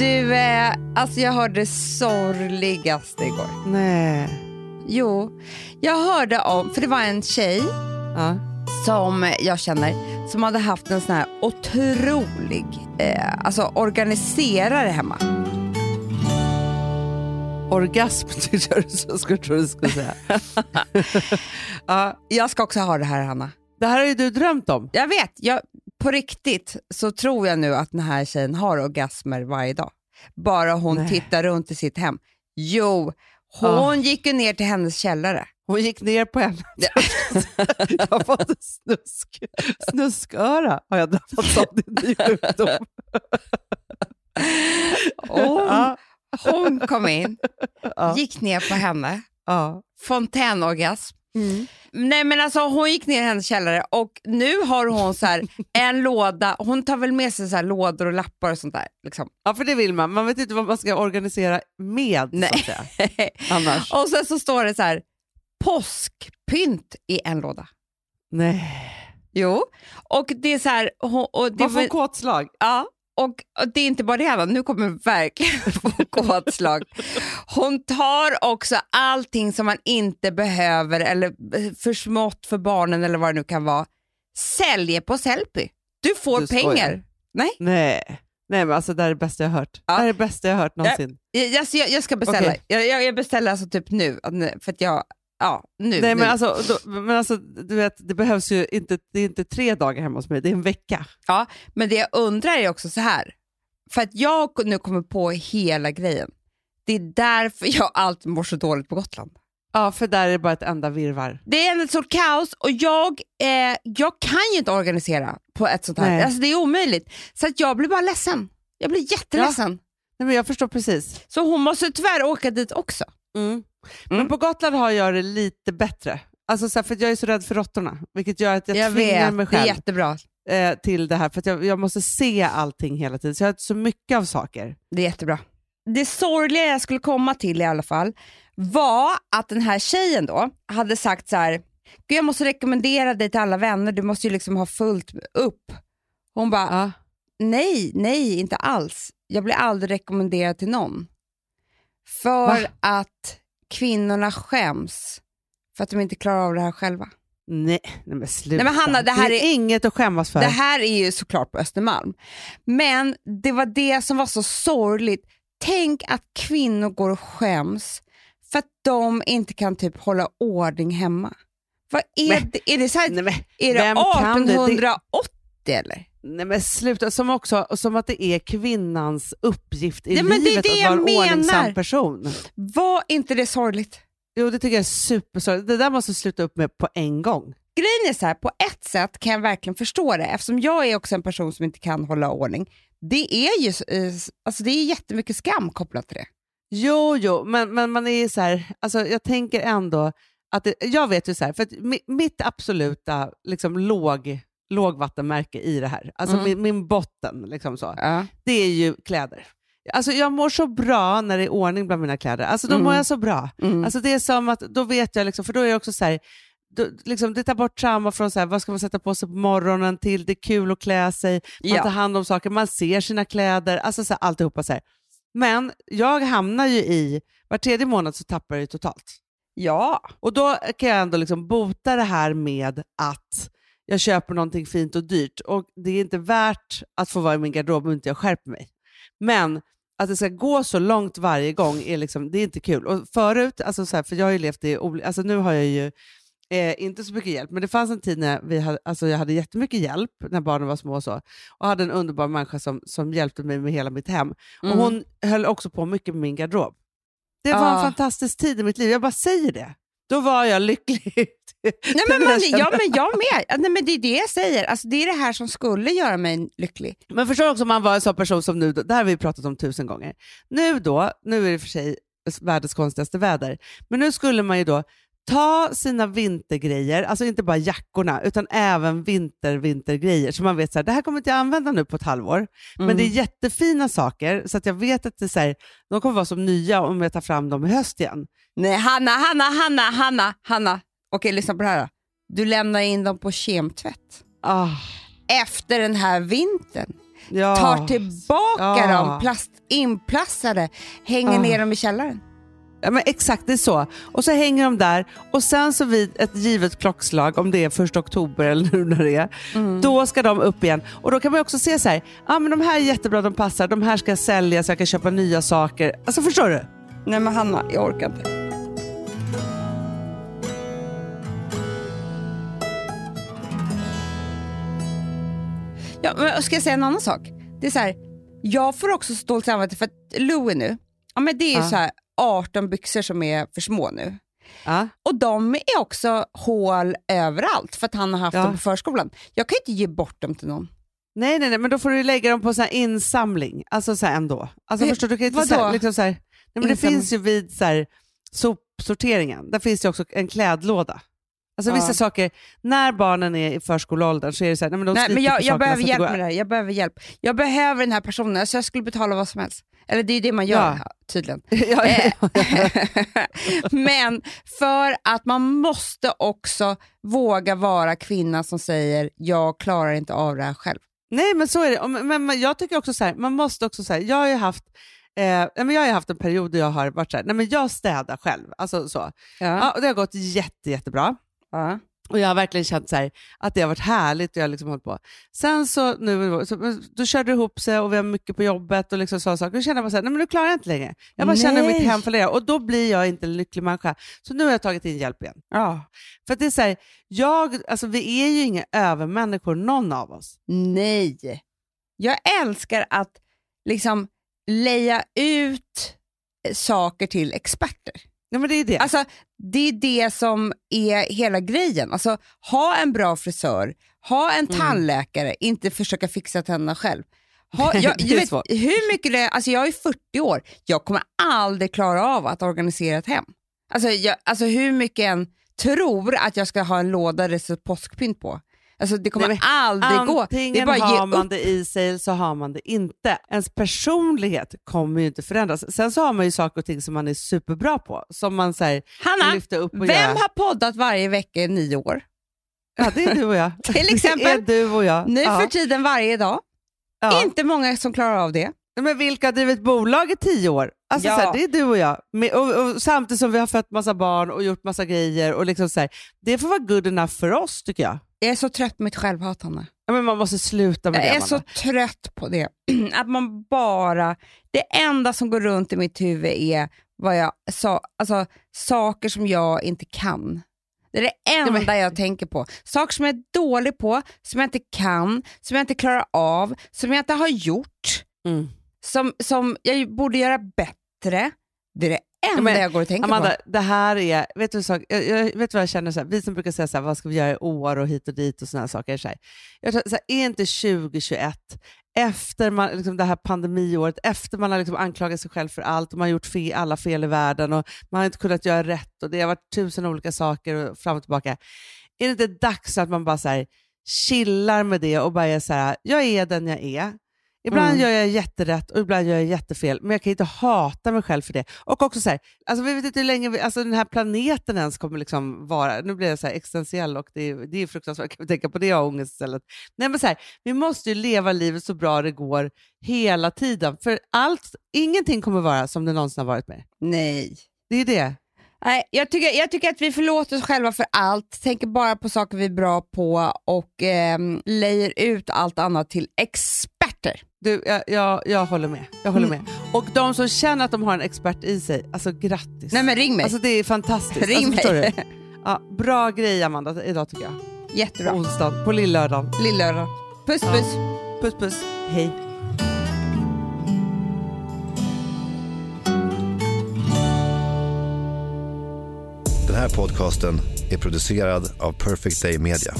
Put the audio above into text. Du, alltså jag hörde det sorgligaste igår. Nej. Jo, jag hörde om, för det var en tjej som jag känner som hade haft en sån här otrolig alltså organiserare hemma. Orgasm tyckte jag så skulle säga. Ja, jag ska också ha det här, Hanna. Det här har ju du drömt om. Jag vet, på riktigt så tror jag nu att den här tjejen har orgasmer varje dag. Bara hon tittar runt i sitt hem. Jo, hon gick ju ner till hennes källare. Hon gick ner på henne. Jag har fått en snusköra. Har jag drabbats av din ny sjukdom? Hon kom in, gick ner på henne. Fontänorgasm. Mm. Nej, men alltså hon gick ner i hennes källare. Och nu har hon så här en låda. Hon tar väl med sig så här lådor och lappar och sånt där liksom. Ja, för det vill man. Man vet inte vad man ska organisera med. Nej. Så att säga. Annars. Och sen så står det så här: påskpynt i en låda. Nej. Jo. Och det är så här och det, man får kåtslag. Ja. Och det är inte bara det här, nu kommer verkligen få kåtslag. Hon tar också allting som man inte behöver eller för smått för barnen eller vad det nu kan vara. Säljer på Sellpy. Du får pengar. Nej? Nej, men alltså det är det bästa jag har hört. Ja. Det är det bästa jag har hört någonsin. Jag ska beställa. Okay. Jag beställer alltså typ nu för att jag... Ja, nu. Nej, men alltså, du vet, det behövs ju inte, det är inte 3 dagar hemma hos mig, det är en vecka. Ja, men det jag undrar är också så här, för att jag nu kommer på hela grejen. Det är därför jag alltid mår så dåligt på Gotland. Ja, för där är det bara ett enda virvar. Det är en sån kaos och jag kan ju inte organisera på ett sånt här. Nej. Alltså det är omöjligt. Så att jag blir bara ledsen. Jag blir jätteledsen. Ja. Nej, men jag förstår precis. Så hon måste tyvärr åka dit också. Mm. Men på Gotland har jag det lite bättre. Alltså så här, för jag är så rädd för råttorna, vilket gör att jag tvingar mig själv. Det är jättebra. Till det här, för att jag måste se allting hela tiden. Så jag har inte så mycket av saker. Det är jättebra. Det sorgliga jag skulle komma till i alla fall var att den här tjejen då hade sagt så här: Gud, jag måste rekommendera dig till alla vänner. Du måste ju liksom ha fullt upp. Hon bara nej, inte alls. Jag blir aldrig rekommenderad till någon. För att kvinnorna skäms för att de inte klarar av det här själva. Nej men sluta. Nej, men Hanna, det här är inget att skämmas för. Det här är ju såklart på Östermalm. Men det var det som var så sorgligt. Tänk att kvinnor går och skäms för att de inte kan typ hålla ordning hemma. Vad är det? Är det så här, är det 1880 eller? Nej men sluta, som att det är kvinnans uppgift i livet det att vara en ordningsam person. Var inte det sorgligt? Jo, det tycker jag är supersorgligt. Det där måste sluta upp med på en gång. Grejen är så här, på ett sätt kan jag verkligen förstå det. Eftersom jag är också en person som inte kan hålla ordning. Det är ju, alltså det är jättemycket skam kopplat till det. Jo, men man är så här, alltså jag tänker ändå att jag vet ju så här, för att mitt absoluta liksom lågvattenmärke i det här. Alltså min botten liksom så. Det är ju kläder. Alltså jag mår så bra när det är ordning bland mina kläder. Alltså då mår jag så bra. Alltså det är som att då vet jag liksom, för då är jag också så här då, liksom, det tar bort trauma från så här, vad ska man sätta på sig på morgonen till, det är kul att klä sig, man tar hand om saker, man ser sina kläder, alltså så här, alltihopa så här. Men jag hamnar ju i var tredje månad så tappar jag ju totalt. Ja. Och då kan jag ändå liksom bota det här med att jag köper någonting fint och dyrt. Och det är inte värt att få vara i min garderob om inte jag skärper mig. Men att det ska gå så långt varje gång är liksom, det är inte kul. Och förut, alltså så här, för jag har ju levt i... Alltså nu har jag ju inte så mycket hjälp. Men det fanns en tid när jag hade jättemycket hjälp när barnen var små och så. Och hade en underbar människa som hjälpte mig med hela mitt hem. Och hon höll också på mycket med min garderob. Det var en fantastisk tid i mitt liv. Jag bara säger det. Då var jag lycklig. Nej, men jag med. Nej, men det är det jag säger. Alltså, det är det här som skulle göra mig lycklig. Men förstår också om man var en sån person som nu, det här har vi pratat om 1000 gånger. Nu är det för sig världens konstigaste väder. Men nu skulle man ju då ta sina vintergrejer, alltså inte bara jackorna utan även vintergrejer så man vet så här, det här kommer inte jag använda nu på ett halvår. Men det är jättefina saker så att jag vet att det är så här, de kommer vara som nya om jag tar fram dem i höst igen. Nej, Hanna. Okej, lyssna på det här. Du lämnar in dem på kemtvätt. Efter den här vintern. ja. Tar tillbaka dem inplastade, hänger ner dem i källaren. Ja, men exakt, det är så. Och så hänger de där. Och sen så vid ett givet klockslag, om det är 1 oktober eller nu när det är, då ska de upp igen. Och då kan man också se så här, ja, men de här är jättebra, de passar, de här ska jag sälja så jag kan köpa nya saker. Alltså, förstår du? Nej, men Hanna, jag orkar inte. Ja, men ska jag säga en annan sak? Det är så här, jag får också stolt samvete för att Louis nu, ja, men det är ju så här 18 byxor som är för små nu. Och de är också hål överallt för att han har haft dem på förskolan. Jag kan inte ge bort dem till någon. Nej, nej, nej, men då får du lägga dem på så här insamling. Alltså så här ändå. Alltså förstår du, kan inte så här, liksom så här. Nej, men det finns ju vid så här sopsorteringen. Där finns det också en klädlåda. Alltså vissa saker, när barnen är i förskoleåldern så är det så här, nej, men de sliter på sakerna. Jag behöver hjälp med det här, jag behöver hjälp. Jag behöver den här personen, så jag skulle betala vad som helst. Eller det är ju det man gör här, tydligen. Men för att man måste också våga vara kvinna som säger, jag klarar inte av det här själv. Nej, men så är det. Men jag tycker också så här, man måste också säga, jag har ju haft... men jag har haft en period där jag har varit så här, nej, men jag städar själv. Alltså så. Och det har gått jättebra. Och jag har verkligen känt så här, att det har varit härligt och jag har liksom hållit på. Sen så nu så, då körde det ihop sig och vi har mycket på jobbet och liksom så saker. Då känner man så här, nej, men nu klarar jag inte längre. Jag bara känner mitt hem för det, och då blir jag inte en lycklig människa. Så nu har jag tagit in hjälp igen. För att det är så här, alltså vi är ju inga övermänniskor, någon av oss. Nej. Jag älskar att liksom leja ut saker till experter. Nej, men det är det. Alltså, det är det som är hela grejen. Alltså, ha en bra frisör, ha en tandläkare, inte försöka fixa tänderna själv. Jag vet hur mycket det, alltså jag är 40 år. Jag kommer aldrig klara av att organisera ett hem. Alltså hur mycket en tror att jag ska ha en låda det så påskpynt på. Alltså det kommer aldrig gå. Det är bara har man det i sig så har man det inte. Ens personlighet kommer ju inte förändras. Sen så har man ju saker och ting som man är superbra på. Som man så här, Hanna, lyfter upp och vem har poddat varje vecka i 9 år? Ja, det är du och jag. Till exempel. Det är du och jag. Nu för tiden varje dag. Inte många som klarar av det. Men vilka har drivit bolag i 10 år? Alltså så här, det är du och jag. Och samtidigt som vi har fött massa barn och gjort massa grejer. Och liksom så här, det får vara good enough för oss, tycker jag. Jag är så trött på mitt självhat, Hanna. Ja, men man måste sluta med det. Jag är så trött på det. Att man bara... Det enda som går runt i mitt huvud är vad jag sa, alltså saker som jag inte kan. Det är det enda jag tänker på. Saker som jag är dålig på, som jag inte kan, som jag inte klarar av, som jag inte har gjort, som jag borde göra bättre. Det är det enda jag går och tänker Amanda, på. Det här är, vet du, vet vad jag känner så här, vi som brukar säga så här, vad ska vi göra i år och hit och dit och såna här saker så här. Jag tror, så här, är inte 2021 efter man liksom det här pandemiåret, efter man har liksom anklagat sig själv för allt och man har gjort alla fel i världen och man har inte kunnat göra rätt och det har varit 1000 olika saker och fram och tillbaka. Är det inte dags att man bara så här chillar med det och bara är så här, jag är den jag är. Ibland gör jag jätterätt och ibland gör jag jättefel. Men jag kan inte hata mig själv för det. Och också så här, alltså vi vet inte hur länge alltså den här planeten ens kommer liksom vara. Nu blir jag så här existentiell och det är fruktansvärt. Kan vi tänka på det och ångest istället? Nej, men så här, vi måste ju leva livet så bra det går hela tiden. För ingenting kommer vara som det någonsin har varit med. Nej. Det är det. Nej, jag tycker att vi förlåter oss själva för allt. Tänker bara på saker vi är bra på och lejer ut allt annat till experter. Du, jag håller med. Jag håller med. Och de som känner att de har en expert i sig, alltså grattis. Nej, men ring mig. Alltså det är fantastiskt. Ring mig. Ja, bra grej, Amanda, idag tycker jag. Jättebra. Onsdag på lillördagen. Puss, puss. Ja. Puss, puss. Hej. Den här podcasten är producerad av Perfect Day Media.